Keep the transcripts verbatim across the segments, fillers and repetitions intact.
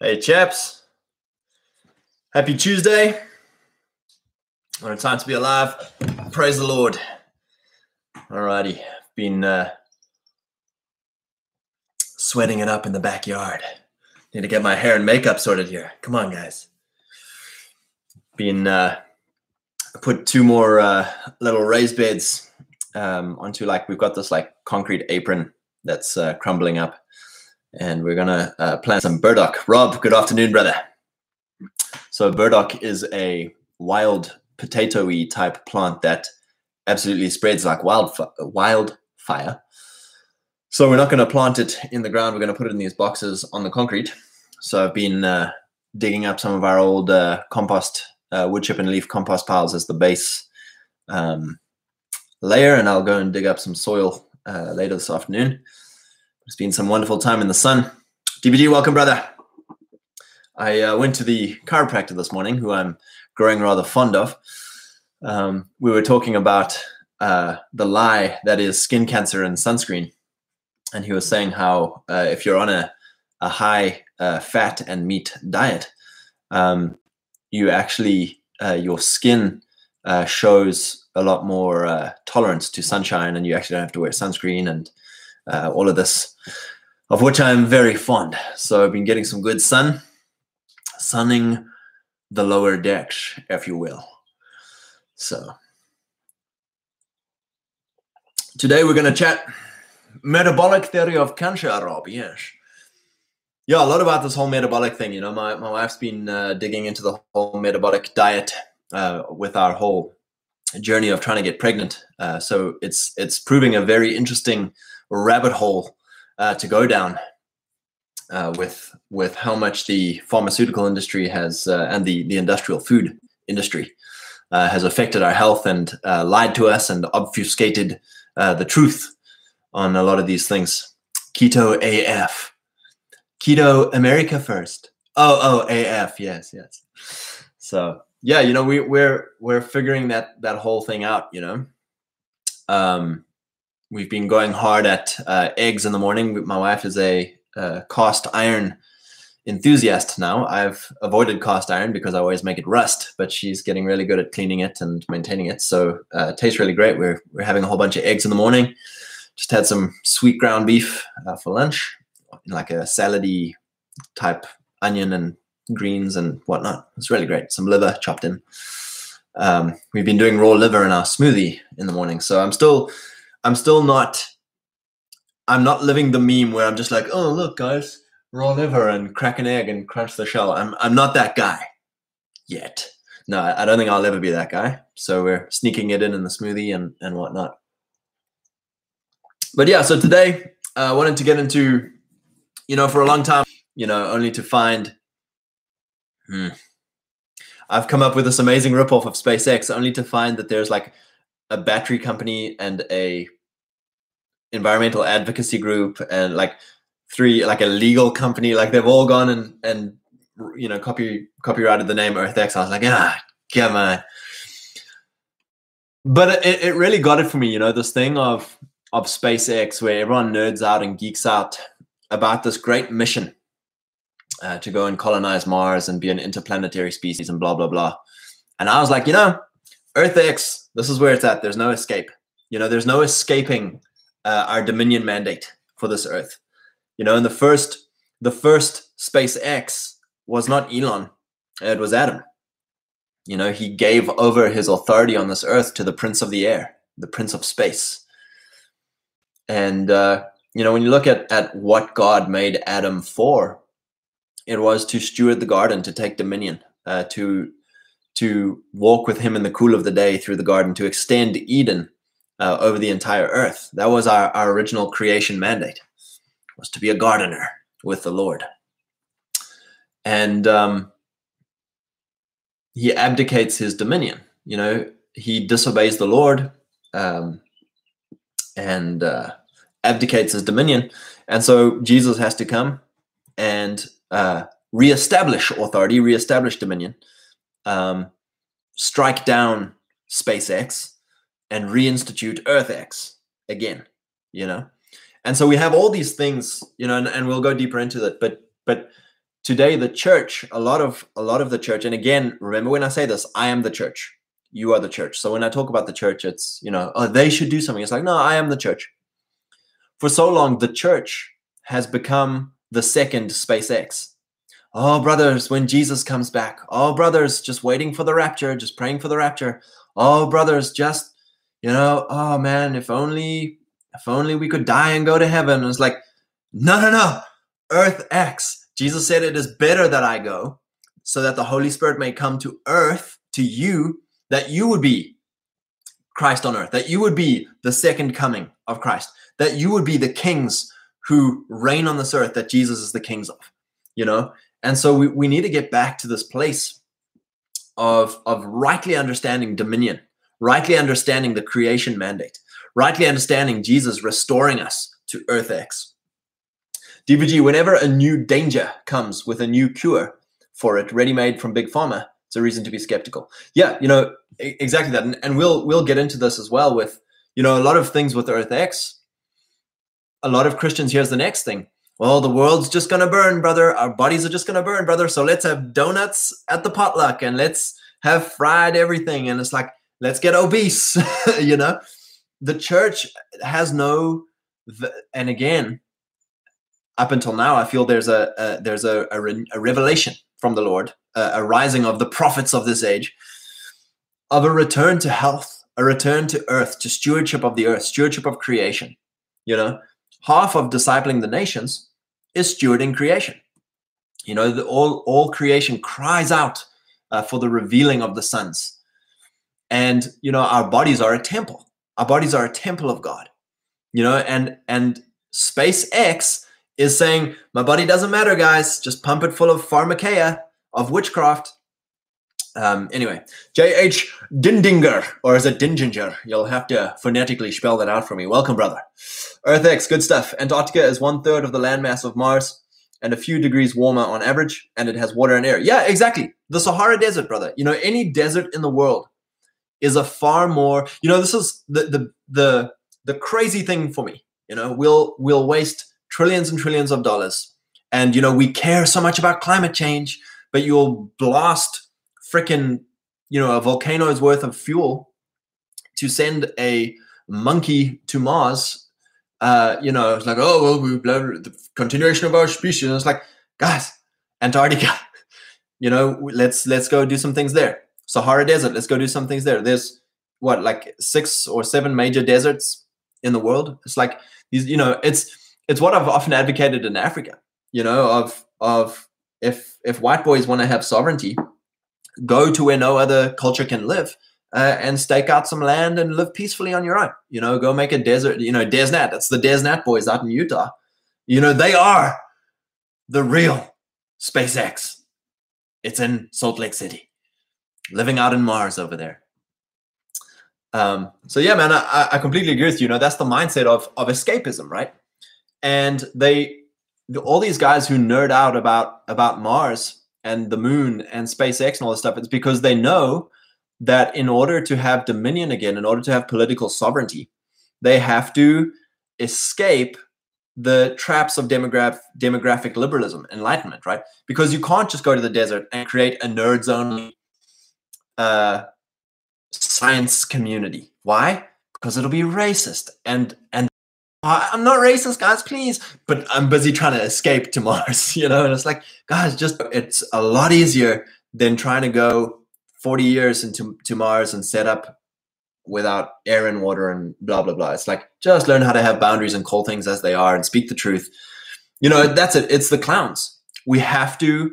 Hey, chaps. Happy Tuesday. What a time to be alive. Praise the Lord. Alrighty. Been uh, sweating it up in the backyard. Need to get my hair and makeup sorted here. Come on, guys. Been uh, put two more uh, little raised beds um, onto like, we've got this like concrete apron that's uh, crumbling up. And we're going to uh, plant some burdock. Rob, good afternoon, brother. So burdock is a wild potato-y type plant that absolutely spreads like wild fi- wildfire. So we're not going to plant it in the ground. We're going to put it in these boxes on the concrete. So I've been uh, digging up some of our old uh, compost, uh, wood chip and leaf compost piles as the base um, layer. And I'll go and dig up some soil uh, later this afternoon. It's been some wonderful time in the sun. D B D, welcome, brother. I uh, went to the chiropractor this morning, who I'm growing rather fond of. Um, we were talking about uh, the lie that is skin cancer and sunscreen. And he was saying how uh, if you're on a, a high uh, fat and meat diet, um, you actually, uh, your skin uh, shows a lot more uh, tolerance to sunshine, and you actually don't have to wear sunscreen and Uh, all of this, of which I'm very fond. So I've been getting some good sun, sunning the lower decks, if you will. So today we're going to chat metabolic theory of cancer, Rob, yes. Yeah, a lot about this whole metabolic thing. You know, my, my wife's been uh, digging into the whole metabolic diet uh, with our whole journey of trying to get pregnant. Uh, so it's, it's proving a very interesting rabbit hole uh, to go down uh, with with how much the pharmaceutical industry has uh, and the the industrial food industry uh, has affected our health and uh, lied to us and obfuscated uh, the truth on a lot of these things. Keto A F, Keto America first. Oh oh A F, yes yes. So yeah, you know we we're we're figuring that that whole thing out. You know. Um. We've been going hard at uh, eggs in the morning. My wife is a uh, cast iron enthusiast now. I've avoided cast iron because I always make it rust, but she's getting really good at cleaning it and maintaining it. So uh, it tastes really great. We're, we're having a whole bunch of eggs in the morning. Just had some sweet ground beef uh, for lunch, like a salad-y type onion and greens and whatnot. It's really great. Some liver chopped in. Um, we've been doing raw liver in our smoothie in the morning. So I'm still... I'm still not, I'm not living the meme where I'm just like, oh, look, guys, raw liver and crack an egg and crunch the shell. I'm I'm not that guy yet. No, I don't think I'll ever be that guy. So we're sneaking it in in the smoothie and, and whatnot. But yeah, so today I uh, wanted to get into, you know, for a long time, you know, only to find, hmm, I've come up with this amazing ripoff of SpaceX only to find that there's like a battery company and a environmental advocacy group and like three, like a legal company, like they've all gone and, and, you know, copy copyrighted the name EarthX. I was like, ah, come on. But it, it really got it for me, you know, this thing of, of SpaceX where everyone nerds out and geeks out about this great mission uh, to go and colonize Mars and be an interplanetary species and blah, blah, blah. And I was like, you know, EarthX, this is where it's at. There's no escape. You know, there's no escaping uh, our dominion mandate for this Earth. You know, and the first, the first SpaceX was not Elon. It was Adam. You know, he gave over his authority on this Earth to the Prince of the Air, the Prince of Space. And, uh, you know, when you look at, at what God made Adam for, it was to steward the garden, to take dominion, uh, to... to walk with him in the cool of the day through the garden, to extend Eden uh, over the entire earth. That was our, our original creation mandate, was to be a gardener with the Lord. And um, he abdicates his dominion. You know, he disobeys the Lord um, and uh, abdicates his dominion. And so Jesus has to come and uh, reestablish authority, reestablish dominion, Um, strike down SpaceX and reinstitute EarthX again, you know? And so we have all these things, you know, and, and we'll go deeper into that, but, but today the church, a lot of a lot of the church, and again, remember when I say this, I am the church, you are the church. So when I talk about the church, it's, you know, oh, they should do something. It's like, no, I am the church. For so long, the church has become the second SpaceX. Oh, brothers, when Jesus comes back. Oh, brothers, just waiting for the rapture, just praying for the rapture. Oh, brothers, just, you know, oh, man, if only, if only we could die and go to heaven. And it's like, no, no, no, EarthX. Jesus said it is better that I go so that the Holy Spirit may come to earth, to you, that you would be Christ on earth, that you would be the second coming of Christ, that you would be the kings who reign on this earth that Jesus is the kings of, you know? And so we, we need to get back to this place of, of rightly understanding dominion, rightly understanding the creation mandate, rightly understanding Jesus restoring us to EarthX. D V G, whenever a new danger comes with a new cure for it, ready-made from Big Pharma, it's a reason to be skeptical. Yeah, you know, exactly that. And, and we'll we'll get into this as well with, you know, a lot of things with EarthX. A lot of Christians, here's the next thing. Well, the world's just going to burn, brother. Our bodies are just going to burn, brother. So let's have donuts at the potluck and let's have fried everything. And it's like, let's get obese, you know. The church has no, and again, up until now, I feel there's a, a there's a, a, re, a revelation from the Lord, a, a rising of the prophets of this age, of a return to health, a return to earth, to stewardship of the earth, stewardship of creation, you know. Half of discipling the nations is stewarding creation. You know, the, all, all creation cries out uh, for the revealing of the sons. And, you know, our bodies are a temple. Our bodies are a temple of God, you know, and, and SpaceX is saying, my body doesn't matter, guys. Just pump it full of pharmakeia, of witchcraft. Um, anyway, J H Dindinger, or is it Dinginger? You'll have to phonetically spell that out for me. Welcome, brother. EarthX, good stuff. Antarctica is one third of the landmass of Mars and a few degrees warmer on average, and it has water and air. Yeah, exactly. The Sahara Desert, brother. You know, any desert in the world is a far more, you know, this is the the the, the crazy thing for me. You know, we'll we'll waste trillions and trillions of dollars. And, you know, we care so much about climate change, but you'll blast freaking, you know, a volcano's worth of fuel to send a monkey to Mars. Uh, you know, it's like, oh, well, we the continuation of our species. And it's like, guys, Antarctica, you know, let's let's go do some things there. Sahara Desert, let's go do some things there. There's what, like six or seven major deserts in the world. It's like these, you know, it's it's what I've often advocated in Africa. You know, of of if if white boys want to have sovereignty, go to where no other culture can live uh, and stake out some land and live peacefully on your own. You know, go make a desert, you know, Desnat. That's the Desnat boys out in Utah. You know, they are the real SpaceX. It's in Salt Lake City, living out in Mars over there. Um, so, yeah, man, I, I completely agree with you. You know, that's the mindset of, of escapism, right? And they, all these guys who nerd out about, about Mars and the moon and SpaceX and all this stuff, it's because they know that in order to have dominion again, in order to have political sovereignty, they have to escape the traps of demograph demographic liberalism, enlightenment, right? Because you can't just go to the desert and create a nerds-only uh, science community. Why? Because it'll be racist. And, and I'm not racist, guys, please. But I'm busy trying to escape to Mars, you know? And it's like, guys, just it's a lot easier than trying to go forty years into to Mars and set up without air and water and blah, blah, blah. It's like, just learn how to have boundaries and call things as they are and speak the truth. You know, that's it. It's the clowns. We have to,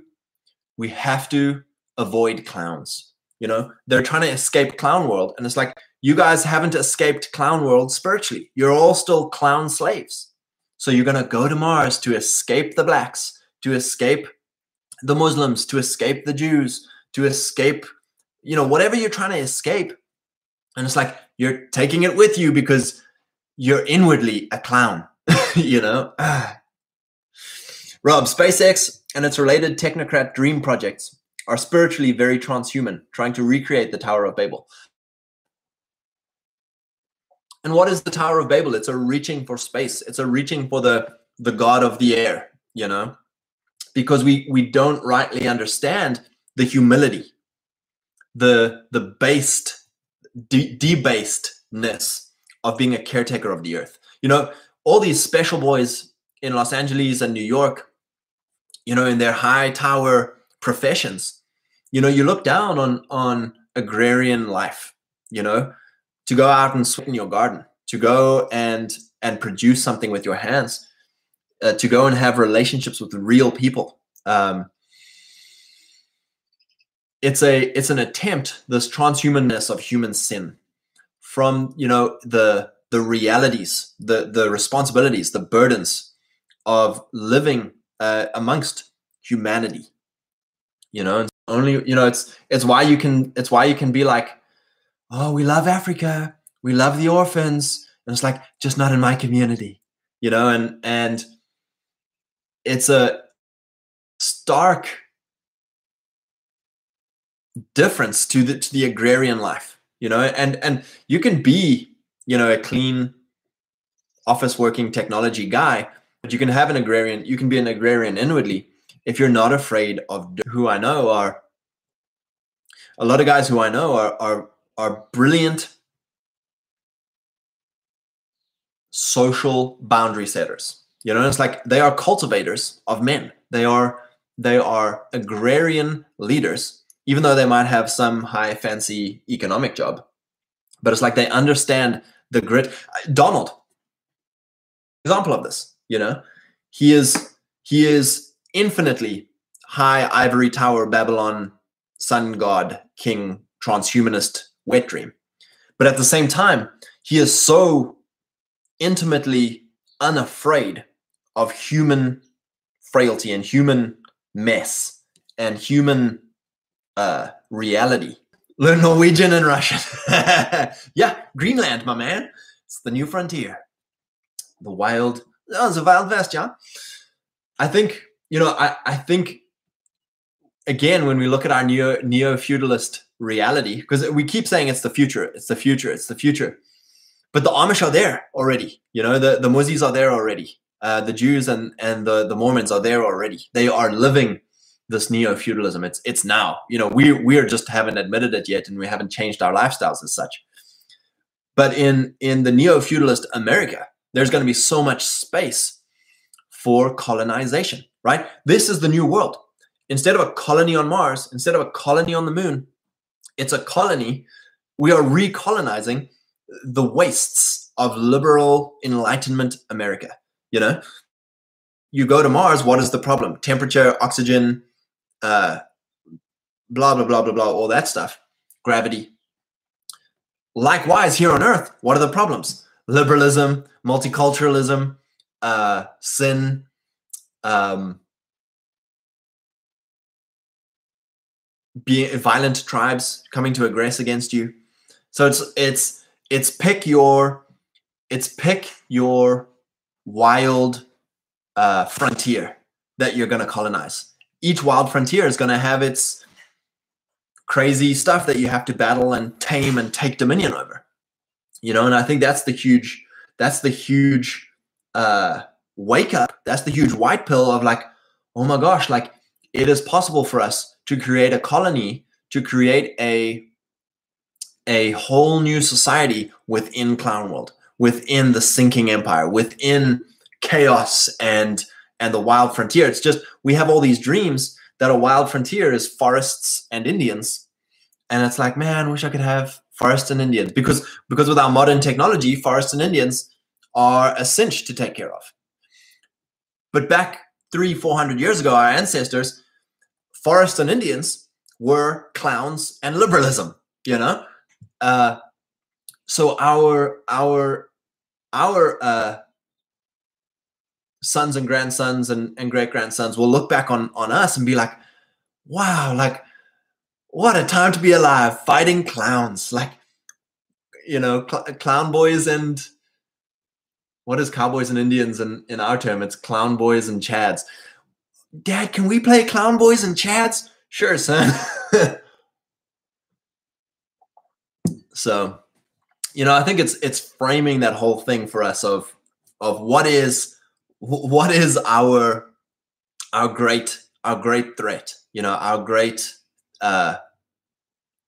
we have to avoid clowns, you know? They're trying to escape clown world. And it's like, you guys haven't escaped clown world spiritually. You're all still clown slaves. So you're going to go to Mars to escape the blacks, to escape the Muslims, to escape the Jews, to escape, you know, whatever you're trying to escape. And it's like, you're taking it with you because you're inwardly a clown, you know. Rob, SpaceX and its related technocrat dream projects are spiritually very transhuman, trying to recreate the Tower of Babel. And what is the Tower of Babel? It's a reaching for space. It's a reaching for the, the God of the air, you know. because we we don't rightly understand the humility, the the based de debasedness of being a caretaker of the earth. You know, all these special boys in Los Angeles and New York, you know, in their high tower professions, you know, you look down on on agrarian life. You know, to go out and sweat in your garden, to go and and produce something with your hands, uh, to go and have relationships with real people. Um, it's a it's an attempt, this transhumanness of human sin, from you know the the realities, the the responsibilities, the burdens of living uh, amongst humanity. You know, and only you know it's it's why you can it's why you can be like, oh, we love Africa, we love the orphans, and it's like, just not in my community, you know, and and it's a stark difference to the to the agrarian life, you know, and and you can be, you know, a clean office working technology guy, but you can have an agrarian, you can be an agrarian inwardly if you're not afraid of who I know are a lot of guys who I know are are are brilliant social boundary setters. You know, it's like they are cultivators of men. They are they are agrarian leaders, even though they might have some high fancy economic job. But it's like they understand the grit. Donald, example of this, you know, he is he is infinitely high ivory tower Babylon sun god king transhumanist wet dream, but at the same time he is so intimately unafraid of human frailty and human mess and human uh reality. Learn Norwegian and Russian. Yeah, Greenland, my man, it's the new frontier, the wild oh, it's a wild west. Yeah, I think you know I I think again when we look at our neo neo-feudalist reality, because we keep saying it's the future, it's the future, it's the future, but the Amish are there already. You know, the the Muzis are there already. Uh, the Jews and and the the Mormons are there already. They are living this neo-feudalism. It's it's now. You know, we we are just haven't admitted it yet, and we haven't changed our lifestyles as such. But in in the neo-feudalist America, there's going to be so much space for colonization. Right? This is the new world. Instead of a colony on Mars, instead of a colony on the Moon, it's a colony. We are recolonizing the wastes of liberal enlightenment America. You know, you go to Mars, what is the problem? Temperature, oxygen, uh, blah, blah, blah, blah, blah, all that stuff. Gravity. Likewise, here on Earth, what are the problems? Liberalism, multiculturalism, uh, sin, um, being violent tribes coming to aggress against you. So it's it's it's pick your it's pick your wild uh, frontier that you're going to colonize. Each wild frontier is going to have its crazy stuff that you have to battle and tame and take dominion over. You know, and I think that's the huge that's the huge uh, wake up. That's the huge white pill of like, oh my gosh, like it is possible for us to create a colony, to create a a whole new society within Clown World, within the sinking empire, within chaos and and the wild frontier. It's just we have all these dreams that a wild frontier is forests and Indians, and it's like, man, I wish I could have forests and Indians, because because with our modern technology, forests and Indians are a cinch to take care of. But back three, four hundred years ago, our ancestors, forests and Indians were clowns and liberalism, you know. Uh, so our our our uh, sons and grandsons and, and great grandsons will look back on on us and be like, "Wow, like what a time to be alive, fighting clowns!" Like, you know, cl clown boys and what is cowboys and Indians in in our term? It's clown boys and chads. Dad, can we play clown boys and chads? Sure, son. So, you know, I think it's it's framing that whole thing for us of of what is what is our our great, our great threat, you know, our great uh,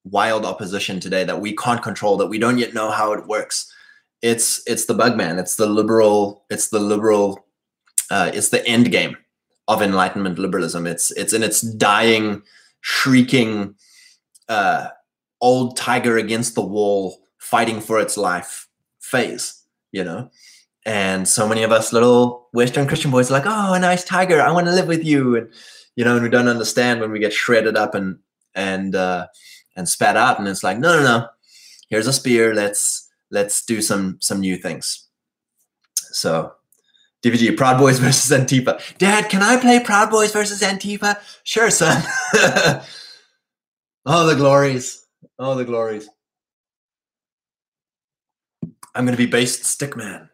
wild opposition today that we can't control, that we don't yet know how it works. It's it's the bug man. It's the liberal. It's the liberal. Uh, it's the end game of Enlightenment liberalism. It's it's in its dying, shrieking, uh, old tiger against the wall, fighting for its life phase. You know, and so many of us little Western Christian boys are like, oh, a nice tiger. I want to live with you. And you know, and we don't understand when we get shredded up and and uh, and spat out. And it's like, no, no, no. Here's a spear. Let's Let's do some some new things. So, D V G, Proud Boys versus Antifa. Dad, can I play Proud Boys versus Antifa? Sure, son. Oh, the glories. Oh, the glories. I'm going to be based stickman.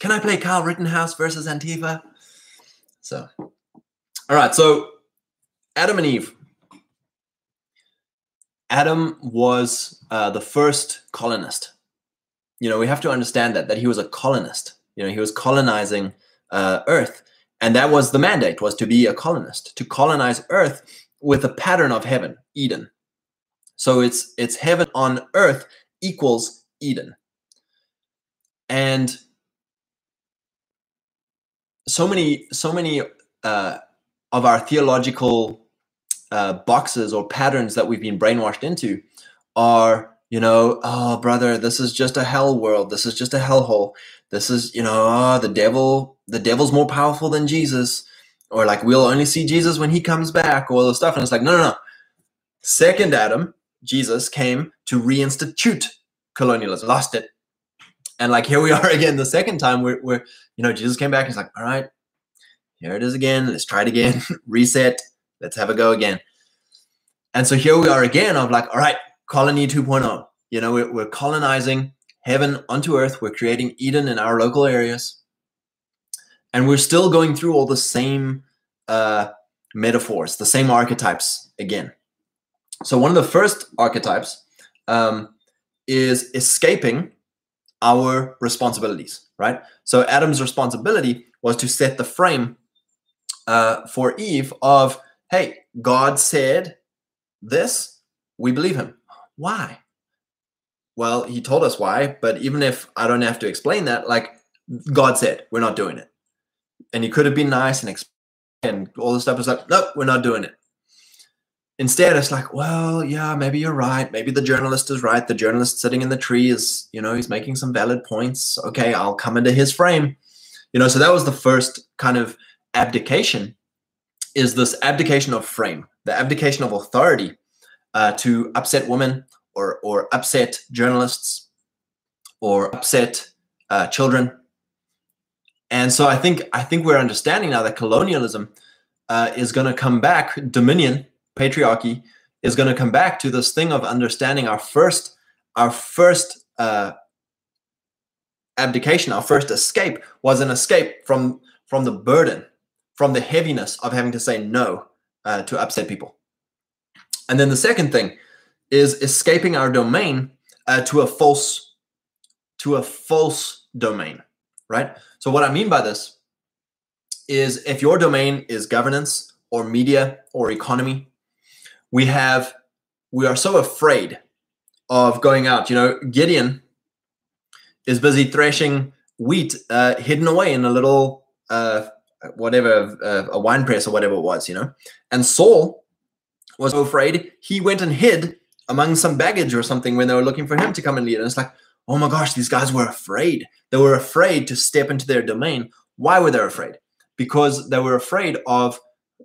Can I play Kyle Rittenhouse versus Antifa? So, all right. So, Adam and Eve. Adam was uh, the first colonist. You know, we have to understand that, that he was a colonist. You know, he was colonizing uh, Earth. And that was the mandate, was to be a colonist, to colonize Earth with a pattern of heaven, Eden. So it's, it's heaven on Earth equals Eden. And so many, so many uh, of our theological uh, boxes or patterns that we've been brainwashed into are, you know, oh, brother, this is just a hell world. This is just a hellhole. This is, you know, oh, the devil, the devil's more powerful than Jesus, or like, we'll only see Jesus when he comes back, or all this stuff. And it's like, no, no, no. Second Adam, Jesus, came to reinstitute colonialism, lost it. And like, here we are again, the second time where, where, you know, Jesus came back and he's like, all right, here it is again. Let's try it again. Reset. Let's have a go again. And so here we are again. I'm like, all right, colony two point oh. You know, we're, we're colonizing heaven onto earth. We're creating Eden in our local areas. And we're still going through all the same uh, metaphors, the same archetypes again. So one of the first archetypes um, is escaping our responsibilities, right? So Adam's responsibility was to set the frame uh, for Eve of, hey, God said this, we believe him. Why? Well, he told us why, but even if I don't have to explain that, like, God said, we're not doing it. And he could have been nice and explain and all this stuff. It's like, nope, we're not doing it. Instead, it's like, well, yeah, maybe you're right. Maybe the journalist is right. The journalist sitting in the tree is, you know, he's making some valid points. Okay, I'll come into his frame. You know, so that was the first kind of abdication, is this abdication of frame, the abdication of authority uh, to upset women or, or upset journalists or upset uh, children. And so I think, I think we're understanding now that colonialism uh, is going to come back, dominion, patriarchy is going to come back to this thing of understanding our first, our first uh, abdication, our first escape was an escape from, from the burden, from the heaviness of having to say no uh, to upset people. And then the second thing is escaping our domain uh, to a false, to a false domain, right? So what I mean by this is if your domain is governance or media or economy, we have, we are so afraid of going out. You know, Gideon is busy threshing wheat uh, hidden away in a little, uh, whatever, uh, a wine press or whatever it was, you know, and Saul was so afraid he went and hid among some baggage or something when they were looking for him to come and lead. And it's like, oh my gosh, these guys were afraid. They were afraid to step into their domain. Why were they afraid? Because they were afraid of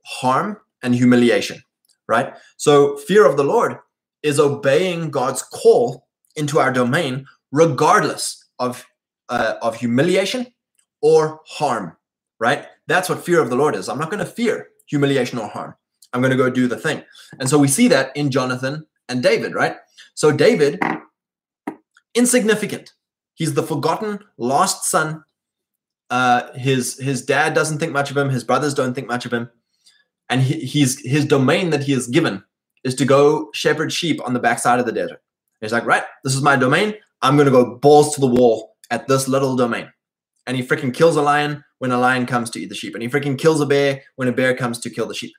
harm and humiliation, right? So fear of the Lord is obeying God's call into our domain, regardless of, uh, of humiliation or harm, right? That's what fear of the Lord is. I'm not going to fear humiliation or harm. I'm going to go do the thing. And so we see that in Jonathan and David, right? So David, insignificant. He's the forgotten, lost son. Uh, his, his dad doesn't think much of him. His brothers don't think much of him. And he, he's, his domain that he is given is to go shepherd sheep on the backside of the desert. And he's like, right, this is my domain. I'm going to go balls to the wall at this little domain. And he freaking kills a lion when a lion comes to eat the sheep. And he freaking kills a bear when a bear comes to kill the sheep.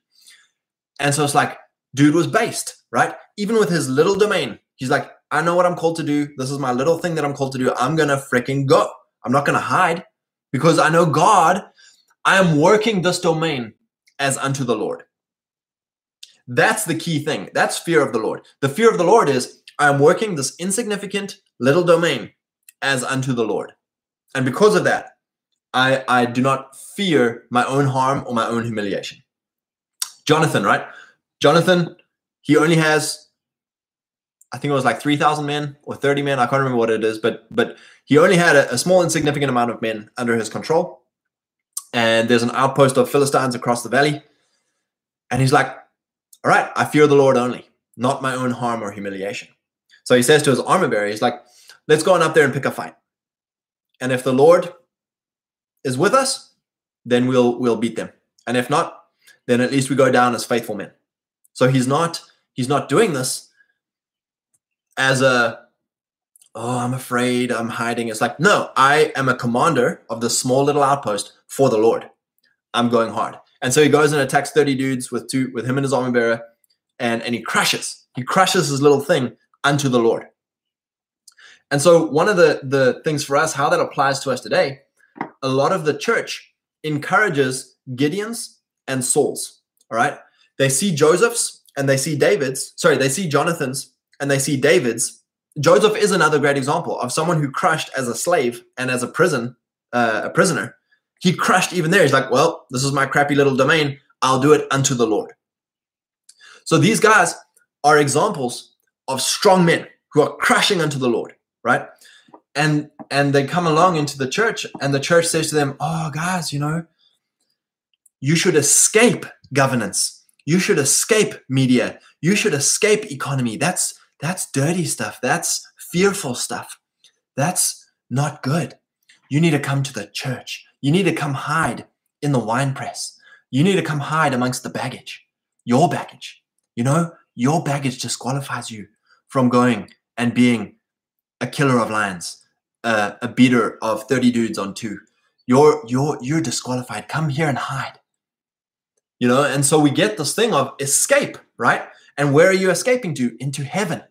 And so it's like, dude was based, right? Even with his little domain, he's like, I know what I'm called to do. This is my little thing that I'm called to do. I'm going to freaking go. I'm not going to hide because I know God. I am working this domain as unto the Lord. That's the key thing. That's fear of the Lord. The fear of the Lord is I'm working this insignificant little domain as unto the Lord. And because of that, I, I do not fear my own harm or my own humiliation. Jonathan, right? Jonathan, he only has, I think it was like three thousand men or thirty men. I can't remember what it is, but but he only had a, a small insignificant amount of men under his control. And there's an outpost of Philistines across the valley. And he's like, all right, I fear the Lord only, not my own harm or humiliation. So he says to his armor bearer, he's like, let's go on up there and pick a fight. And if the Lord is with us, then we'll we'll beat them. And if not, then at least we go down as faithful men. So he's not he's not doing this as a, oh, I'm afraid, I'm hiding. It's like, no, I am a commander of this small little outpost for the Lord. I'm going hard. And so he goes and attacks thirty dudes with two with him and his armor bearer, and, and he crushes. He crushes his little thing unto the Lord. And so one of the, the things for us, how that applies to us today, a lot of the church encourages Gideons and Sauls, all right? They see Joseph's and they see David's. Sorry, they see Jonathan's and they see David's. Joseph is another great example of someone who crushed as a slave and as a prison, uh, a prisoner. He crushed even there. He's like, well, this is my crappy little domain. I'll do it unto the Lord. So these guys are examples of strong men who are crushing unto the Lord. Right? And and they come along into the church and the church says to them, oh, guys, you know, you should escape governance. You should escape media. You should escape economy. That's that's dirty stuff. That's fearful stuff. That's not good. You need to come to the church. You need to come hide in the wine press. You need to come hide amongst the baggage, your baggage. You know, your baggage disqualifies you from going and being a killer of lions, uh, a beater of thirty dudes on two. You're, you're, you're disqualified. Come here and hide. You know, and so we get this thing of escape, right? And where are you escaping to? Into heaven.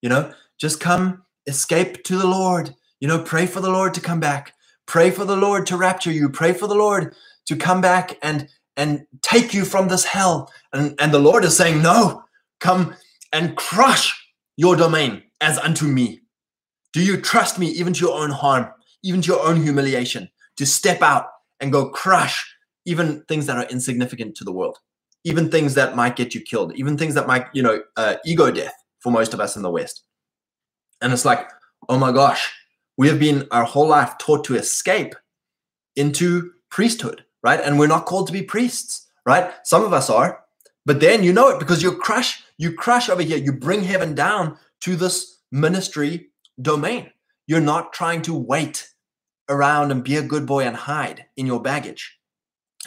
You know, just come escape to the Lord. You know, pray for the Lord to come back. Pray for the Lord to rapture you. Pray for the Lord to come back and, and take you from this hell. And, and the Lord is saying, no, come and crush your domain as unto me. Do you trust me even to your own harm, even to your own humiliation, to step out and go crush even things that are insignificant to the world, even things that might get you killed, even things that might, you know, uh, ego death for most of us in the West? And it's like, oh my gosh, we have been our whole life taught to escape into priesthood, right? And we're not called to be priests, right? Some of us are, but then you know it because you crush, you crush over here, you bring heaven down to this ministry domain. You're not trying to wait around and be a good boy and hide in your baggage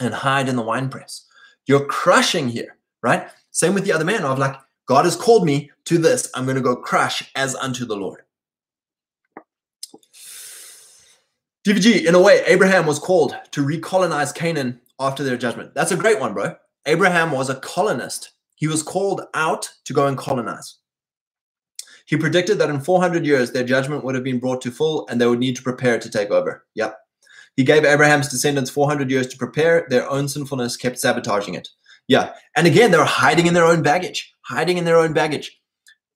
and hide in the winepress. You're crushing here, right? Same with the other man. I was like, God has called me to this. I'm going to go crush as unto the Lord. D V G, in a way, Abraham was called to recolonize Canaan after their judgment. That's a great one, bro. Abraham was a colonist. He was called out to go and colonize. He predicted that in four hundred years, their judgment would have been brought to full and they would need to prepare to take over. Yep. He gave Abraham's descendants four hundred years to prepare. Their own sinfulness kept sabotaging it. Yeah. And again, they were hiding in their own baggage, hiding in their own baggage,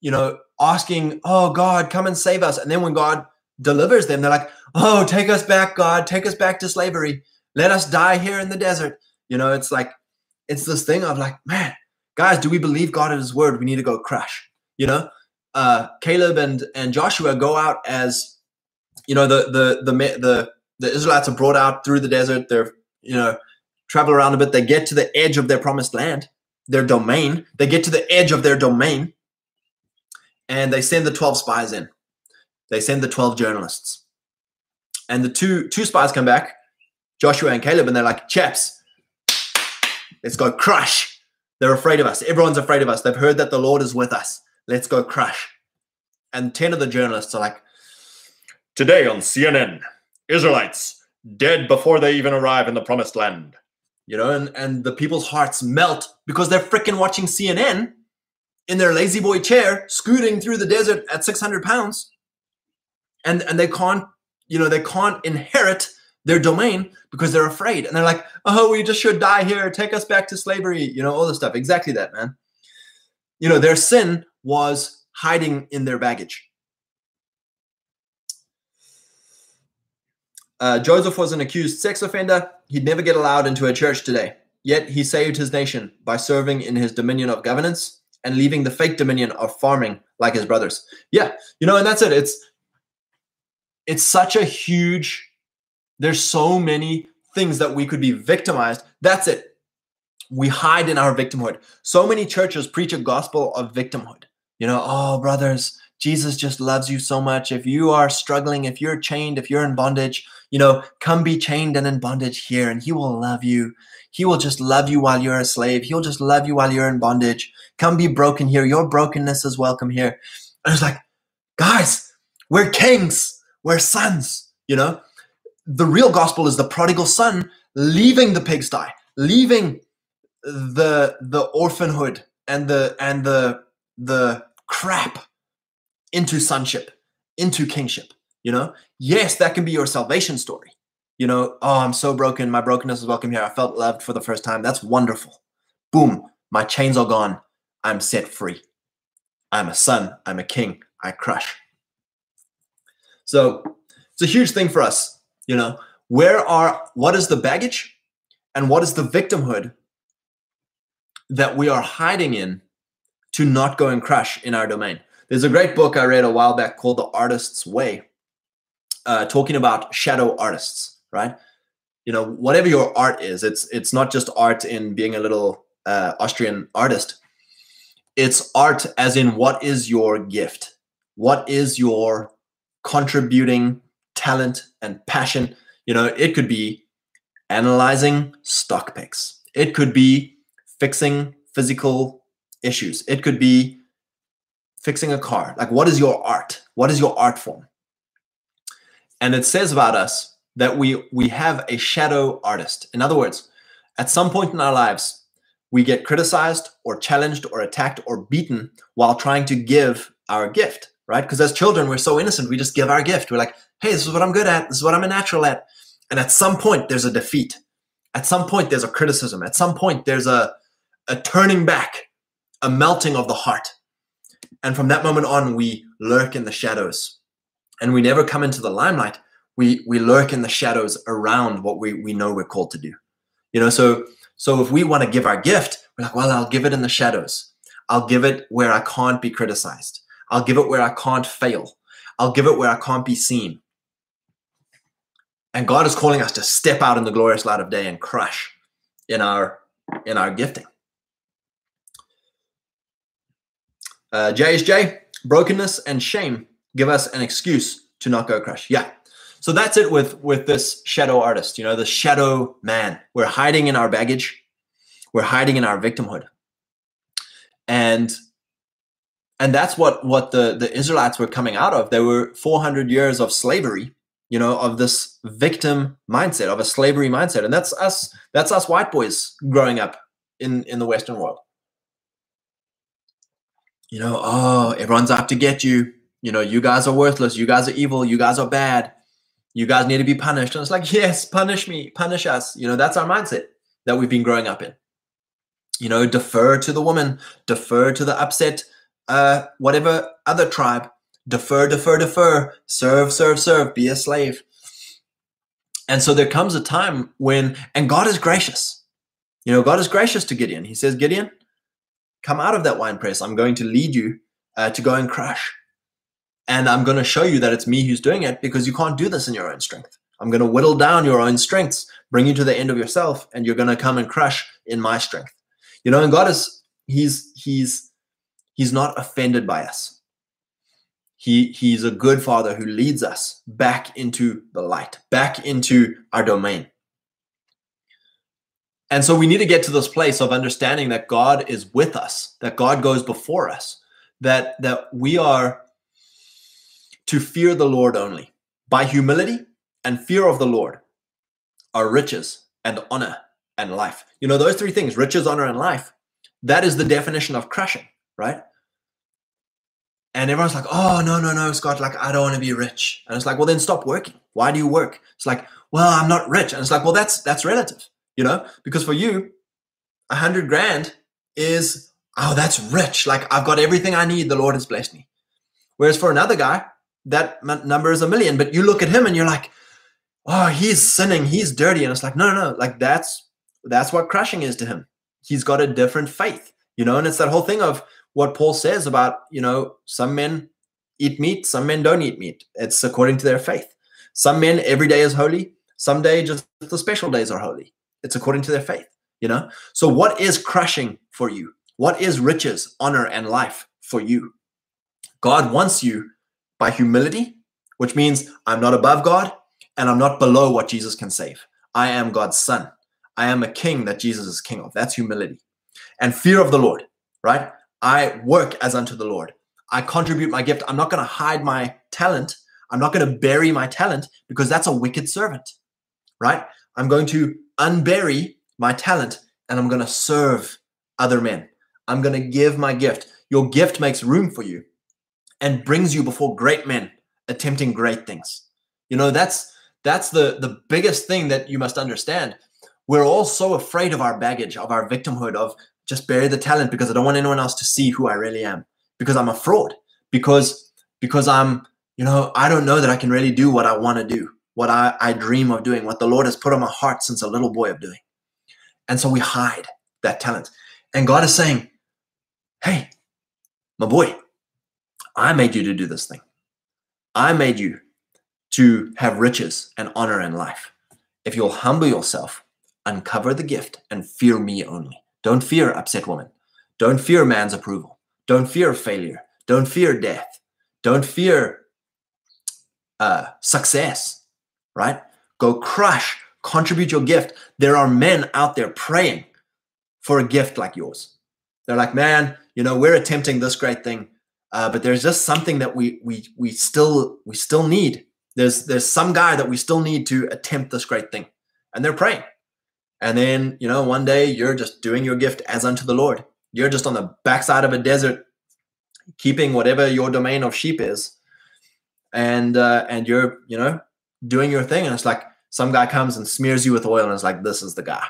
you know, asking, oh, God, come and save us. And then when God delivers them, they're like, oh, take us back, God, take us back to slavery. Let us die here in the desert. You know, it's like, it's this thing of like, man, guys, do we believe God and his word? We need to go crush, you know? Uh, Caleb and, and Joshua go out as, you know, the, the the the the Israelites are brought out through the desert. They're, you know, travel around a bit. They get to the edge of their promised land, their domain. They get to the edge of their domain and they send the twelve spies in. They send the twelve journalists. And the two, two spies come back, Joshua and Caleb, and they're like, chaps, let's go crush. They're afraid of us. Everyone's afraid of us. They've heard that the Lord is with us. Let's go crush. And ten of the journalists are like, today on C N N, Israelites dead before they even arrive in the promised land. You know, and, and the people's hearts melt because they're freaking watching C N N in their lazy boy chair, scooting through the desert at six hundred pounds. And, and they can't, you know, they can't inherit their domain because they're afraid. And they're like, oh, we just should die here. Take us back to slavery. You know, all this stuff. Exactly that, man. You know, their sin was hiding in their baggage. Uh, Joseph was an accused sex offender. He'd never get allowed into a church today. Yet he saved his nation by serving in his dominion of governance and leaving the fake dominion of farming like his brothers. Yeah, you know, and that's it. It's it's such a huge, there's so many things that we could be victimized. That's it. We hide in our victimhood. So many churches preach a gospel of victimhood. You know, oh, brothers, Jesus just loves you so much. If you are struggling, if you're chained, if you're in bondage, you know, come be chained and in bondage here and he will love you. He will just love you while you're a slave. He'll just love you while you're in bondage. Come be broken here. Your brokenness is welcome here. And it's like, guys, we're kings. We're sons, you know. The real gospel is the prodigal son leaving the pigsty, leaving the the orphanhood and the and the the crap into sonship, into kingship, you know? Yes, that can be your salvation story. You know, oh, I'm so broken. My brokenness is welcome here. I felt loved for the first time. That's wonderful. Boom, my chains are gone. I'm set free. I'm a son. I'm a king. I crush. So it's a huge thing for us, you know? Where are, what is the baggage and what is the victimhood that we are hiding in to not go and crush in our domain? There's a great book I read a while back called The Artist's Way, uh, talking about shadow artists, right? You know, whatever your art is, it's it's not just art in being a little uh, Austrian artist. It's art as in what is your gift? What is your contributing talent and passion? You know, it could be analyzing stock picks. It could be fixing physical issues. It could be fixing a car. Like, what is your art? What is your art form? And it says about us that we we have a shadow artist. In other words, at some point in our lives, we get criticized or challenged or attacked or beaten while trying to give our gift, right? Because as children, we're so innocent. We just give our gift. We're like, hey, this is what I'm good at. This is what I'm a natural at. And at some point, there's a defeat. At some point, there's a criticism. At some point, there's a, a turning back, a melting of the heart. And from that moment on, we lurk in the shadows and we never come into the limelight. We we lurk in the shadows around what we, we know we're called to do. You know, so so if we want to give our gift, we're like, well, I'll give it in the shadows. I'll give it where I can't be criticized. I'll give it where I can't fail. I'll give it where I can't be seen. And God is calling us to step out in the glorious light of day and crush in our in our gifting. Uh, J H J, brokenness and shame give us an excuse to not go crush. Yeah. So that's it with, with this shadow artist, you know, the shadow man. We're hiding in our baggage. We're hiding in our victimhood. And, and that's what, what the, the Israelites were coming out of. There were four hundred years of slavery, you know, of this victim mindset, of a slavery mindset. And that's us, that's us white boys growing up in, in the Western world. You know, oh, everyone's out to get you. You know, you guys are worthless. You guys are evil. You guys are bad. You guys need to be punished. And it's like, yes, punish me, punish us. You know, that's our mindset that we've been growing up in. You know, defer to the woman, defer to the upset, uh, whatever other tribe, defer, defer, defer, serve, serve, serve, be a slave. And so there comes a time when, and God is gracious. You know, God is gracious to Gideon. He says, Gideon, come out of that wine press. I'm going to lead you uh, to go and crush. And I'm going to show you that it's me who's doing it because you can't do this in your own strength. I'm going to whittle down your own strengths, bring you to the end of yourself, and you're going to come and crush in my strength. You know, and God is, he's, he's, he's not offended by us. He, he's a good father who leads us back into the light, back into our domain. And so we need to get to this place of understanding that God is with us, that God goes before us, that, that we are to fear the Lord only by humility and fear of the Lord. are riches and honor and life. You know, those three things, riches, honor, and life, that is the definition of crushing, right? And everyone's like, oh, no, no, no, Scott, like, I don't want to be rich. And it's like, well, then stop working. Why do you work? It's like, well, I'm not rich. And it's like, well, that's that's relative, you know, because for you, a hundred grand is, oh, that's rich. Like, I've got everything I need. The Lord has blessed me. Whereas for another guy, that number is a million. But you look at him and you're like, oh, he's sinning. He's dirty. And it's like, no, no, no. Like, that's, that's what crushing is to him. He's got a different faith, you know, and it's that whole thing of what Paul says about, you know, some men eat meat, some men don't eat meat. It's according to their faith. Some men, every day is holy. Some day, just the special days are holy. It's according to their faith, you know. So what is crushing for you? What is riches, honor, and life for you? God wants you by humility, which means I'm not above God and I'm not below what Jesus can save. I am God's son. I am a king that Jesus is king of. That's humility. And fear of the Lord, right? I work as unto the Lord. I contribute my gift. I'm not going to hide my talent. I'm not going to bury my talent because that's a wicked servant, right? I'm going to unbury my talent and I'm going to serve other men. I'm going to give my gift. Your gift makes room for you and brings you before great men attempting great things. You know, that's that's the, the biggest thing that you must understand. We're all so afraid of our baggage, of our victimhood, of just bury the talent because I don't want anyone else to see who I really am, because I'm a fraud, because because I'm, you know, I don't know that I can really do what I want to do, what I, I dream of doing, what the Lord has put on my heart since a little boy of doing. And so we hide that talent. And God is saying, hey, my boy, I made you to do this thing. I made you to have riches and honor and life. If you'll humble yourself, uncover the gift and fear me only. Don't fear upset woman. Don't fear man's approval. Don't fear failure. Don't fear death. Don't fear uh, success, right? Go crush, contribute your gift. There are men out there praying for a gift like yours. They're like, man, you know, we're attempting this great thing, uh, but there's just something that we we we still we still need. There's there's some guy that we still need to attempt this great thing, and they're praying. And then, you know, one day you're just doing your gift as unto the Lord. You're just on the backside of a desert, keeping whatever your domain of sheep is. And, uh, and you're, you know, doing your thing. And it's like some guy comes and smears you with oil. And it's like, this is the guy.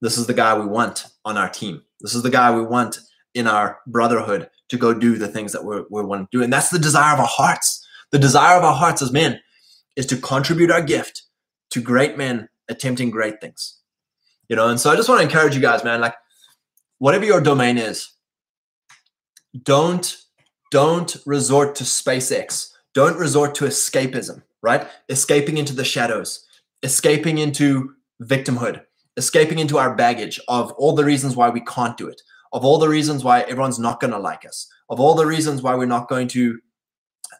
This is the guy we want on our team. This is the guy we want in our brotherhood to go do the things that we're, we want to do. And that's the desire of our hearts. The desire of our hearts as men is to contribute our gift to great men attempting great things. You know, and so I just want to encourage you guys, man, like whatever your domain is, don't, don't resort to SpaceX. Don't resort to escapism, right? Escaping into the shadows, escaping into victimhood, escaping into our baggage of all the reasons why we can't do it, of all the reasons why everyone's not going to like us, of all the reasons why we're not going to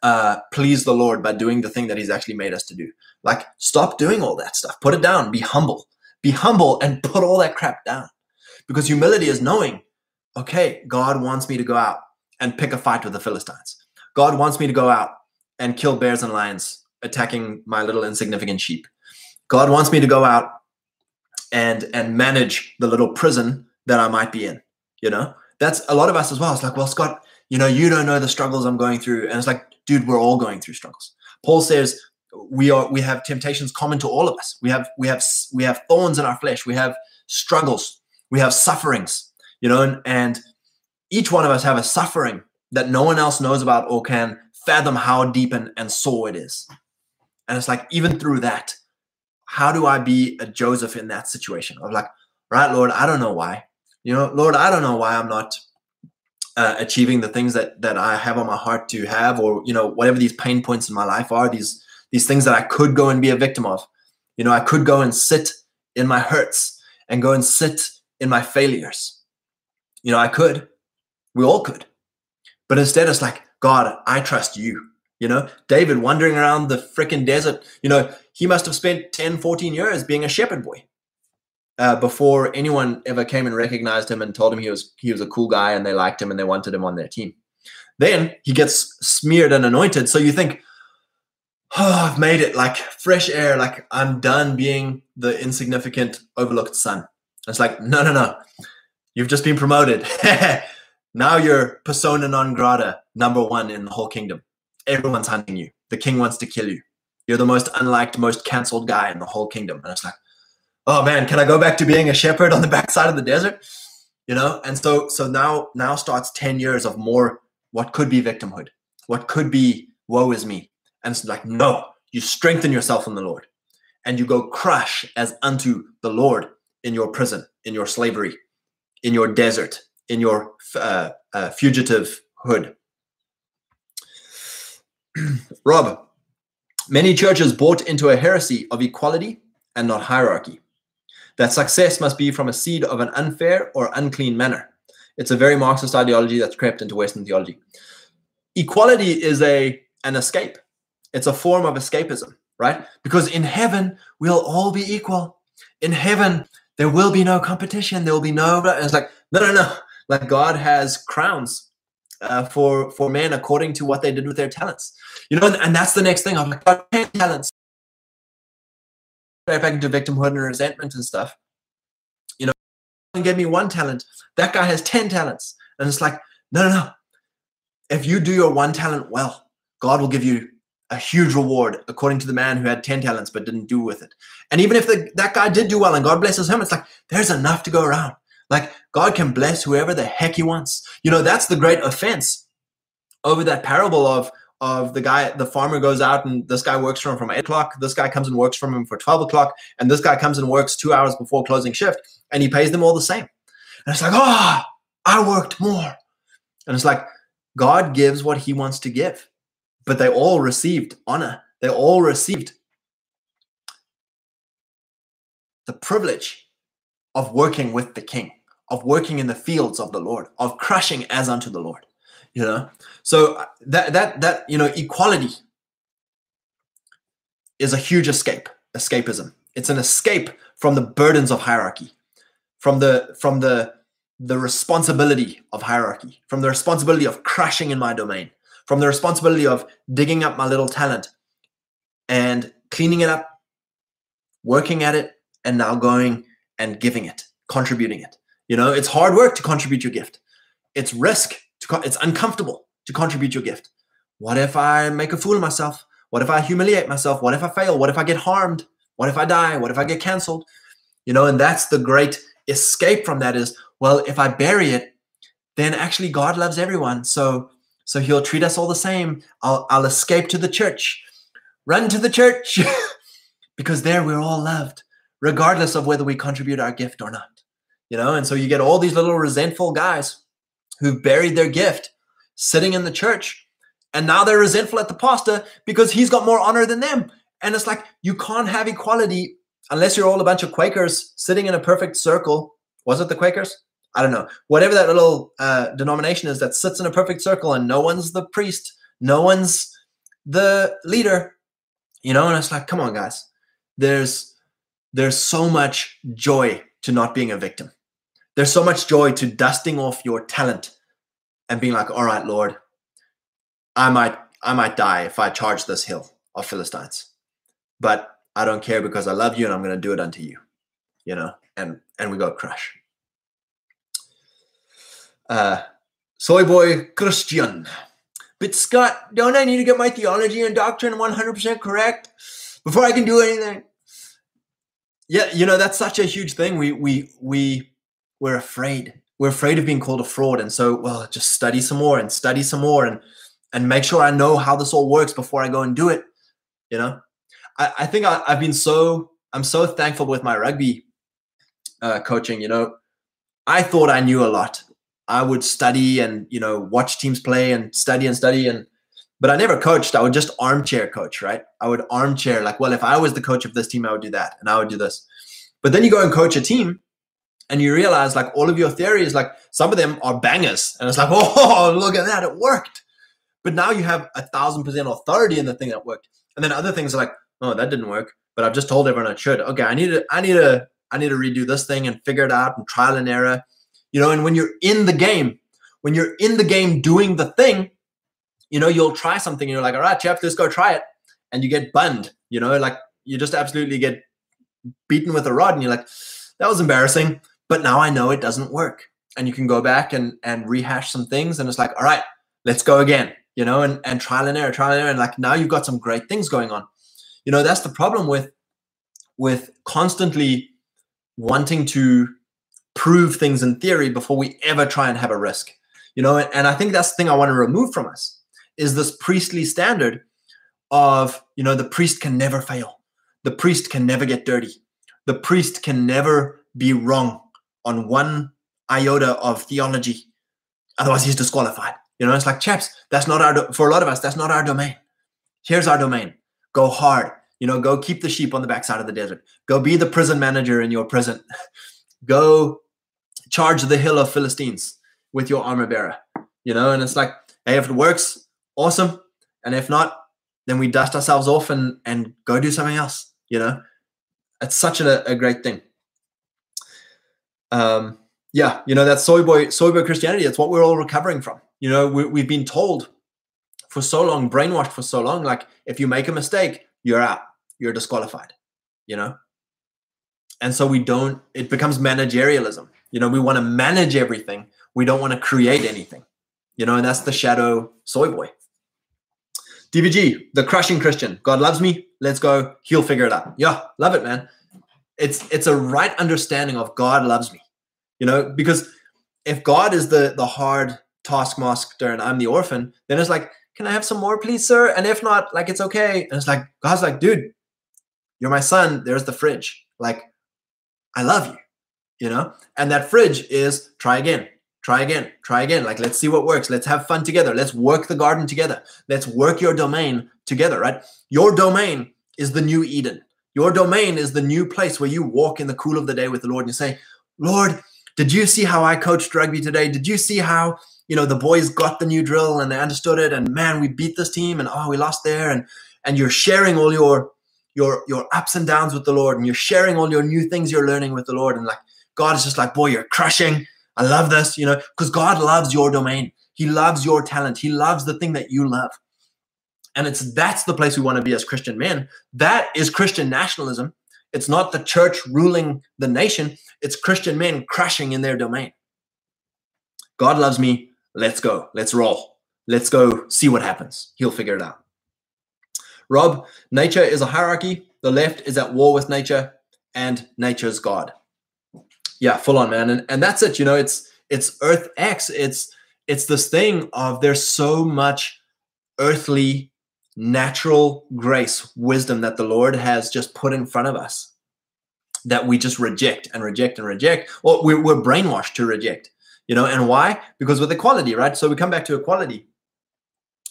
uh, please the Lord by doing the thing that he's actually made us to do. Like, stop doing all that stuff. Put it down. Be humble. Be humble and put all that crap down, because humility is knowing, okay, God wants me to go out and pick a fight with the Philistines. God wants me to go out and kill bears and lions attacking my little insignificant sheep. God wants me to go out and, and manage the little prison that I might be in. You know, that's a lot of us as well. It's like, well, Scott, you know, you don't know the struggles I'm going through. And it's like, dude, we're all going through struggles. Paul says, We are. We have temptations common to all of us. We have. We have. We have thorns in our flesh. We have struggles. We have sufferings. You know, and, and each one of us have a suffering that no one else knows about or can fathom how deep and, and sore it is. And it's like, even through that, how do I be a Joseph in that situation? I'm like, right, Lord, I don't know why. You know, Lord, I don't know why I'm not uh, achieving the things that that I have on my heart to have, or you know, whatever these pain points in my life are. These These things that I could go and be a victim of. You know, I could go and sit in my hurts and go and sit in my failures. You know, I could. We all could. But instead it's like, God, I trust you. You know, David wandering around the freaking desert, you know, he must have spent ten, fourteen years being a shepherd boy uh, before anyone ever came and recognized him and told him he was he was a cool guy and they liked him and they wanted him on their team. Then he gets smeared and anointed. So you think, oh, I've made it, like fresh air, like I'm done being the insignificant, overlooked son. It's like, no, no, no. You've just been promoted. Now you're persona non grata, number one in the whole kingdom. Everyone's hunting you. The king wants to kill you. You're the most unliked, most canceled guy in the whole kingdom. And it's like, oh man, can I go back to being a shepherd on the backside of the desert? You know? And so so now now starts ten years of more what could be victimhood, what could be woe is me. And it's like, no, you strengthen yourself in the Lord and you go crush as unto the Lord in your prison, in your slavery, in your desert, in your uh, uh, fugitive hood. Rob, many churches bought into a heresy of equality and not hierarchy, that success must be from a seed of an unfair or unclean manner. It's a very Marxist ideology that's crept into Western theology. Equality is a an escape. It's a form of escapism, right? Because in heaven, we'll all be equal. In heaven, there will be no competition. There will be no... And it's like, no, no, no. Like God has crowns uh, for, for men according to what they did with their talents. You know, and, and that's the next thing. I'm like, God, ten talents. Right back into victimhood and resentment and stuff. You know, and gave me one talent. That guy has ten talents. And it's like, no, no, no. If you do your one talent well, God will give you a huge reward according to the man who had ten talents but didn't do with it. And even if the, that guy did do well and God blesses him, it's like there's enough to go around. Like God can bless whoever the heck he wants. You know, that's the great offense over that parable of of the guy, the farmer goes out and this guy works for him from eight o'clock, this guy comes and works for him for twelve o'clock, and this guy comes and works two hours before closing shift, and he pays them all the same. And it's like, oh, I worked more. And it's like God gives what he wants to give. But they all received honor. They all received the privilege of working with the king, of working in the fields of the Lord, of crushing as unto the Lord, you know? So that, that, that you know, equality is a huge escape, escapism. It's an escape from the burdens of hierarchy, from the, from the, the responsibility of hierarchy, from the responsibility of crushing in my domain, from the responsibility of digging up my little talent and cleaning it up, working at it, and now going and giving it, contributing it. You know, it's hard work to contribute your gift. It's risk. To co- it's uncomfortable to contribute your gift. What if I make a fool of myself? What if I humiliate myself? What if I fail? What if I get harmed? What if I die? What if I get canceled? You know, and that's the great escape from that is, well, if I bury it, then actually God loves everyone. So... So he'll treat us all the same. I'll, I'll escape to the church. Run to the church because there we're all loved, regardless of whether we contribute our gift or not. You know, and so you get all these little resentful guys who've buried their gift sitting in the church, and now they're resentful at the pastor because he's got more honor than them. And it's like you can't have equality unless you're all a bunch of Quakers sitting in a perfect circle. Was it the Quakers? I don't know, whatever that little uh, denomination is that sits in a perfect circle and no one's the priest, no one's the leader, you know, and it's like, come on, guys, there's there's so much joy to not being a victim. There's so much joy to dusting off your talent and being like, all right, Lord, I might I might die if I charge this hill of Philistines, but I don't care because I love you and I'm going to do it unto you, you know, and, and we go crush. Uh, soy boy Christian. But Scott, don't I need to get my theology and doctrine one hundred percent correct before I can do anything? Yeah, you know, that's such a huge thing. We, we, we, we're afraid. We're afraid of being called a fraud. And so, well, just study some more and study some more and, and make sure I know how this all works before I go and do it. You know, I, I think I, I've been so, I'm so thankful with my rugby uh, coaching. You know, I thought I knew a lot. I would study and, you know, watch teams play and study and study. And, but I never coached. I would just armchair coach, right? I would armchair like, well, if I was the coach of this team, I would do that. And I would do this. But then you go and coach a team and you realize like all of your theories, like some of them are bangers. And it's like, oh, look at that. It worked. But now you have a thousand percent authority in the thing that worked. And then other things are like, oh, that didn't work. But I've just told everyone it should. Okay. I need to, I need to, I need to redo this thing and figure it out and trial and error. You know, and when you're in the game, when you're in the game doing the thing, you know, you'll try something and you're like, all right, chap, let's go try it. and you get bunned, you know, like you just absolutely get beaten with a rod and you're like, that was embarrassing, but now I know it doesn't work. And you can go back and, and rehash some things and it's like, all right, let's go again, you know, and, and trial and error, trial and error. And like now you've got some great things going on. You know, that's the problem with with constantly wanting to prove things in theory before we ever try and have a risk. You know, and, and I think that's the thing I want to remove from us is this priestly standard of, you know, the priest can never fail. The priest can never get dirty. The priest can never be wrong on one iota of theology. Otherwise, he's disqualified. You know, it's like, chaps, that's not our, do- for a lot of us, that's not our domain. Here's our domain. Go hard. You know, go keep the sheep on the backside of the desert. Go be the prison manager in your prison. Go charge the hill of Philistines with your armor bearer. You know, and it's like, hey, if it works, awesome. And if not, then we dust ourselves off and, and go do something else. You know, it's such a, a great thing. Um, yeah, you know, that soy boy, soy boy Christianity, it's what we're all recovering from. You know, we, we've been told for so long, brainwashed for so long, like if you make a mistake, you're out, you're disqualified, you know? And so we don't, it becomes managerialism. You know, we want to manage everything. We don't want to create anything, you know, and that's the shadow soy boy. D B G, the crushing Christian. God loves me. Let's go. He'll figure it out. Yeah. Love it, man. It's, it's a right understanding of God loves me, you know, because if God is the, the hard taskmaster and I'm the orphan, then it's like, can I have some more, please, sir? And if not, like, it's okay. And it's like, God's like, dude, you're my son. There's the fridge. Like, I love you, you know? And that fridge is try again, try again, try again. Like, let's see what works. Let's have fun together. Let's work the garden together. Let's work your domain together, right? Your domain is the new Eden. Your domain is the new place where you walk in the cool of the day with the Lord and you say, Lord, did you see how I coached rugby today? Did you see how, you know, the boys got the new drill and they understood it? And man, we beat this team and oh, we lost there. And, and you're sharing all your, your, your ups and downs with the Lord, and you're sharing all your new things you're learning with the Lord. And like, God is just like, boy, you're crushing. I love this, you know, because God loves your domain. He loves your talent. He loves the thing that you love. And it's, that's the place we want to be as Christian men. That is Christian nationalism. It's not the church ruling the nation. It's Christian men crushing in their domain. God loves me. Let's go. Let's roll. Let's go see what happens. He'll figure it out. Rob, nature is a hierarchy. The left is at war with nature, and nature's God. Yeah, full on, man. And, and that's it. You know, it's it's EarthX. It's it's this thing of there's so much earthly, natural grace, wisdom that the Lord has just put in front of us that we just reject and reject and reject, or we're, we're brainwashed to reject. You know, and why? Because with equality, right? So we come back to equality.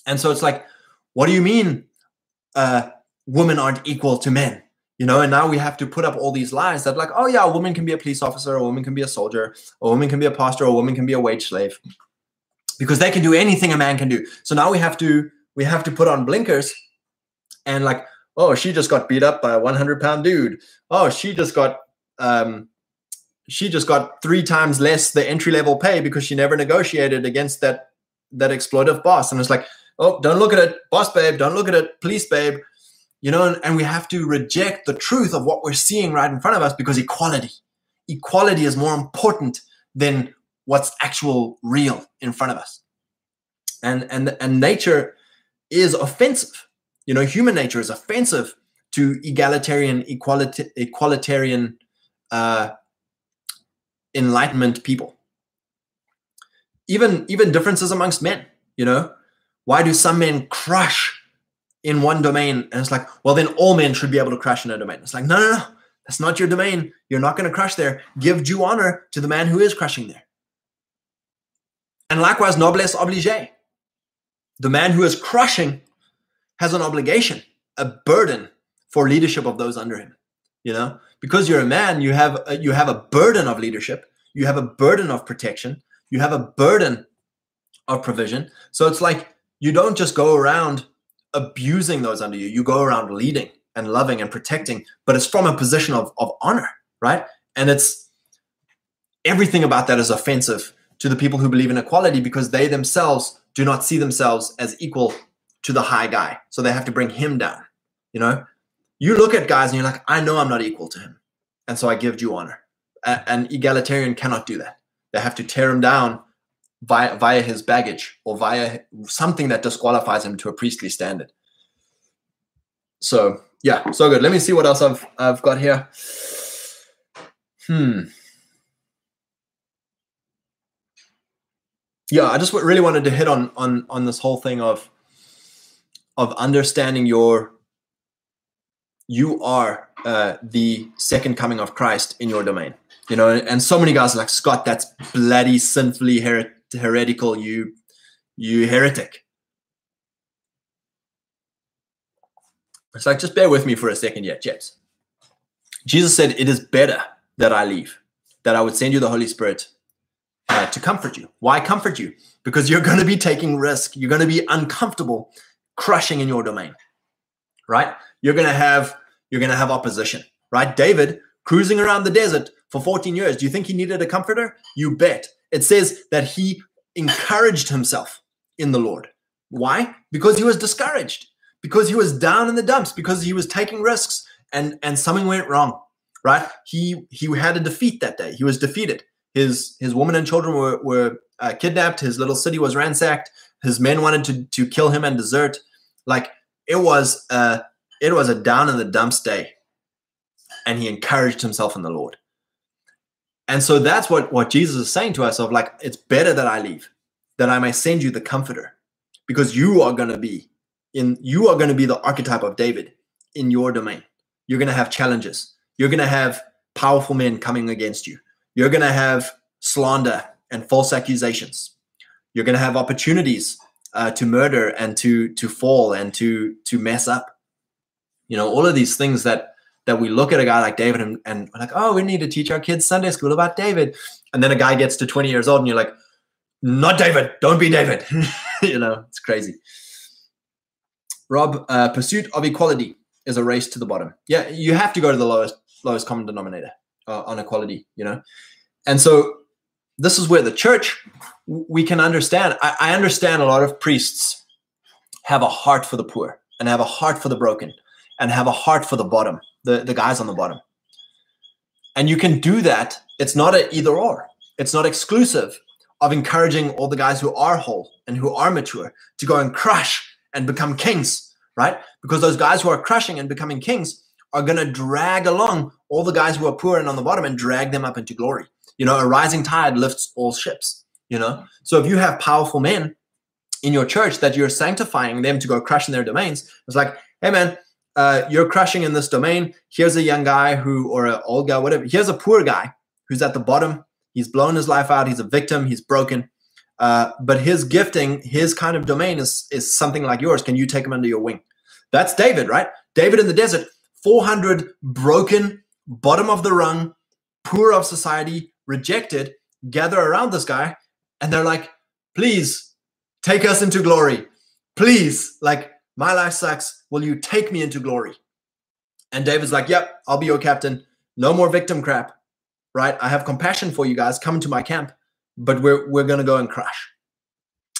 And so it's like, what do you mean uh, women aren't equal to men? You know, and now we have to put up all these lies that like, oh yeah, a woman can be a police officer, a woman can be a soldier, a woman can be a pastor, a woman can be a wage slave, because they can do anything a man can do. So now we have to, we have to put on blinkers and like, oh, she just got beat up by a one hundred pound dude. Oh, she just got... um She just got three times less the entry-level pay because she never negotiated against that that exploitive boss. And it's like, oh, don't look at it, boss babe. Don't look at it, police babe. You know, and, and we have to reject the truth of what we're seeing right in front of us, because equality. Equality is more important than what's actual real in front of us. And and and nature is offensive. You know, human nature is offensive to egalitarian, equality, equalitarian uh enlightenment people. Even even differences amongst men, you know? Why do some men crush in one domain? And it's like, well, then all men should be able to crush in a domain. It's like, no, no, no. That's not your domain. You're not going to crush there. Give due honor to the man who is crushing there. And likewise, noblesse oblige. The man who is crushing has an obligation, a burden for leadership of those under him, you know? Because you're a man, you have a, you have a burden of leadership. You have a burden of protection. You have a burden of provision. So it's like you don't just go around abusing those under you. You go around leading and loving and protecting, but it's from a position of, of honor, right? And it's everything about that is offensive to the people who believe in equality, because they themselves do not see themselves as equal to the high guy. So they have to bring him down, You know, you look at guys and you're like, I know I'm not equal to him. And so I give due honor. An egalitarian cannot do that. They have to tear him down via, via his baggage or via something that disqualifies him to a priestly standard. So, yeah, so good. Let me see what else I've, I've got here. Hmm. Yeah, I just really wanted to hit on, on, on this whole thing of, of understanding your, you are uh, the second coming of Christ in your domain. You know, and so many guys are like, Scott, that's bloody sinfully her heretical, you, you heretic. It's like, just bear with me for a second yet, chaps. Jesus said, it is better that I leave, that I would send you the Holy Spirit uh, to comfort you. Why comfort you? Because you're going to be taking risk. You're going to be uncomfortable, crushing in your domain, right? You're going to have, you're going to have opposition, right? David cruising around the desert for fourteen years. Do you think he needed a comforter? You bet. It says that he encouraged himself in the Lord. Why? Because he was discouraged. Because he was down in the dumps, because he was taking risks and, and something went wrong, right? He he had a defeat that day. He was defeated. His his women and children were, were uh, kidnapped. His little city was ransacked. His men wanted to, to kill him and desert. Like, it was, a, it was a down in the dumps day. And he encouraged himself in the Lord. And so that's what, what Jesus is saying to us of like, it's better that I leave, that I may send you the comforter, because you are going to be, In you are going to be the archetype of David in your domain. You're going to have challenges. You're going to have powerful men coming against you. You're going to have slander and false accusations. You're going to have opportunities uh, to murder and to to fall and to to mess up. You know, all of these things that that we look at a guy like David and, and we're like, oh, we need to teach our kids Sunday school about David. And then a guy gets to twenty years old and you're like, not David. Don't be David. You know, it's crazy. Rob, uh, pursuit of equality is a race to the bottom. Yeah, you have to go to the lowest lowest common denominator uh, on equality, you know. And so this is where the church, we can understand. I, I understand a lot of priests have a heart for the poor and have a heart for the broken and have a heart for the bottom, the, the guys on the bottom. And you can do that. It's not an either or. It's not exclusive of encouraging all the guys who are whole and who are mature to go and crush and become kings, right? Because those guys who are crushing and becoming kings are going to drag along all the guys who are poor and on the bottom and drag them up into glory. You know, a rising tide lifts all ships, you know? So if you have powerful men in your church that you're sanctifying them to go crush in their domains, it's like, hey man, uh, you're crushing in this domain. Here's a young guy who, or an old guy, whatever. Here's a poor guy who's at the bottom. He's blown his life out. He's a victim. He's broken. Uh, but his gifting, his kind of domain is, is something like yours. Can you take him under your wing? That's David, right? David in the desert, four hundred broken, bottom of the rung, poor of society, rejected, gather around this guy. And they're like, please take us into glory. Please, like, my life sucks. Will you take me into glory? And David's like, yep, I'll be your captain. No more victim crap, right? I have compassion for you guys. Come into my camp. But we're we're gonna go and crush.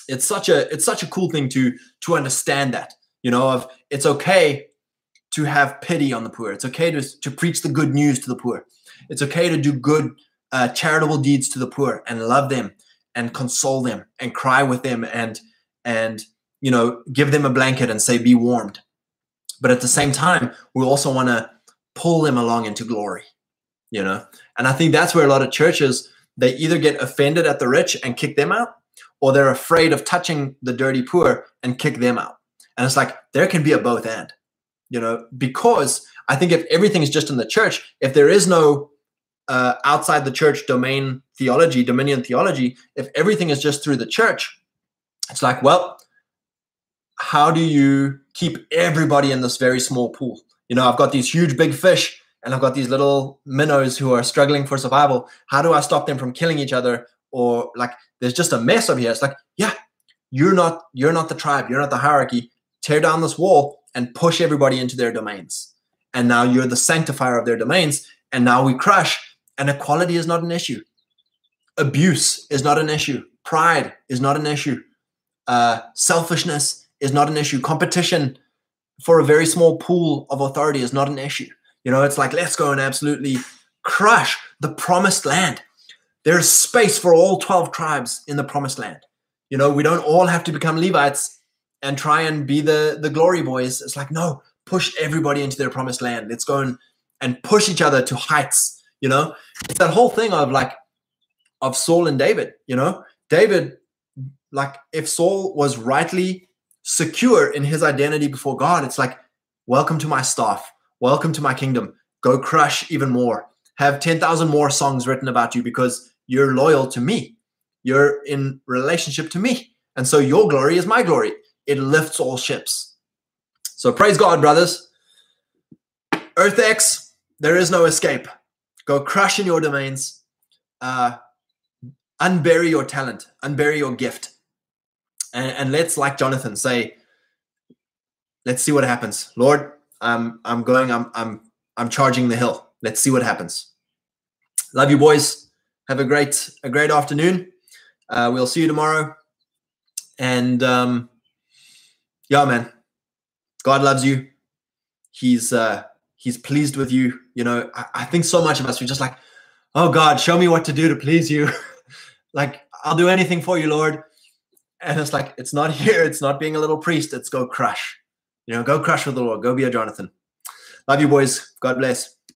It's such a it's such a cool thing to to understand that, you know, of it's okay to have pity on the poor. It's okay to to preach the good news to the poor. It's okay to do good uh, charitable deeds to the poor and love them and console them and cry with them and and you know give them a blanket and say be warmed. But at the same time, we also want to pull them along into glory, you know. And I think that's where a lot of churches, they either get offended at the rich and kick them out, or they're afraid of touching the dirty poor and kick them out. And it's like, there can be a both and, you know, because I think if everything is just in the church, if there is no uh, outside the church domain theology, dominion theology, if everything is just through the church, it's like, well, how do you keep everybody in this very small pool? You know, I've got these huge big fish, and I've got these little minnows who are struggling for survival. How do I stop them from killing each other? Or like, there's just a mess over here. It's like, yeah, you're not, you're not the tribe. You're not the hierarchy. Tear down this wall and push everybody into their domains. And now you're the sanctifier of their domains. And now we crush. And equality is not an issue. Abuse is not an issue. Pride is not an issue. Uh, selfishness is not an issue. Competition, for a very small pool of authority is not an issue. You know, it's like, let's go and absolutely crush the promised land. There's space for all twelve tribes in the promised land. You know, we don't all have to become Levites and try and be the, the glory boys. It's like, no, push everybody into their promised land. Let's go and, and push each other to heights, you know. It's that whole thing of like, of Saul and David, you know. David, like if Saul was rightly secure in his identity before God, it's like, welcome to my staff. Welcome to my kingdom. Go crush even more. Have ten thousand more songs written about you because you're loyal to me. You're in relationship to me. And so your glory is my glory. It lifts all ships. So praise God, brothers. EarthX, there is no escape. Go crush in your domains. Uh, unbury your talent. Unbury your gift. And, and let's, like Jonathan, say, let's see what happens. Lord, I'm, I'm going, I'm, I'm, I'm charging the hill. Let's see what happens. Love you, boys. Have a great, a great afternoon. Uh, we'll see you tomorrow. And um, yeah, man, God loves you. He's uh, he's pleased with you. You know, I, I think so much of us, we're just like, oh God, show me what to do to please you. Like, I'll do anything for you, Lord. And it's like, it's not here. It's not being a little priest. It's go crush. You know, go crush with the Lord. Go be a Jonathan. Love you, boys. God bless.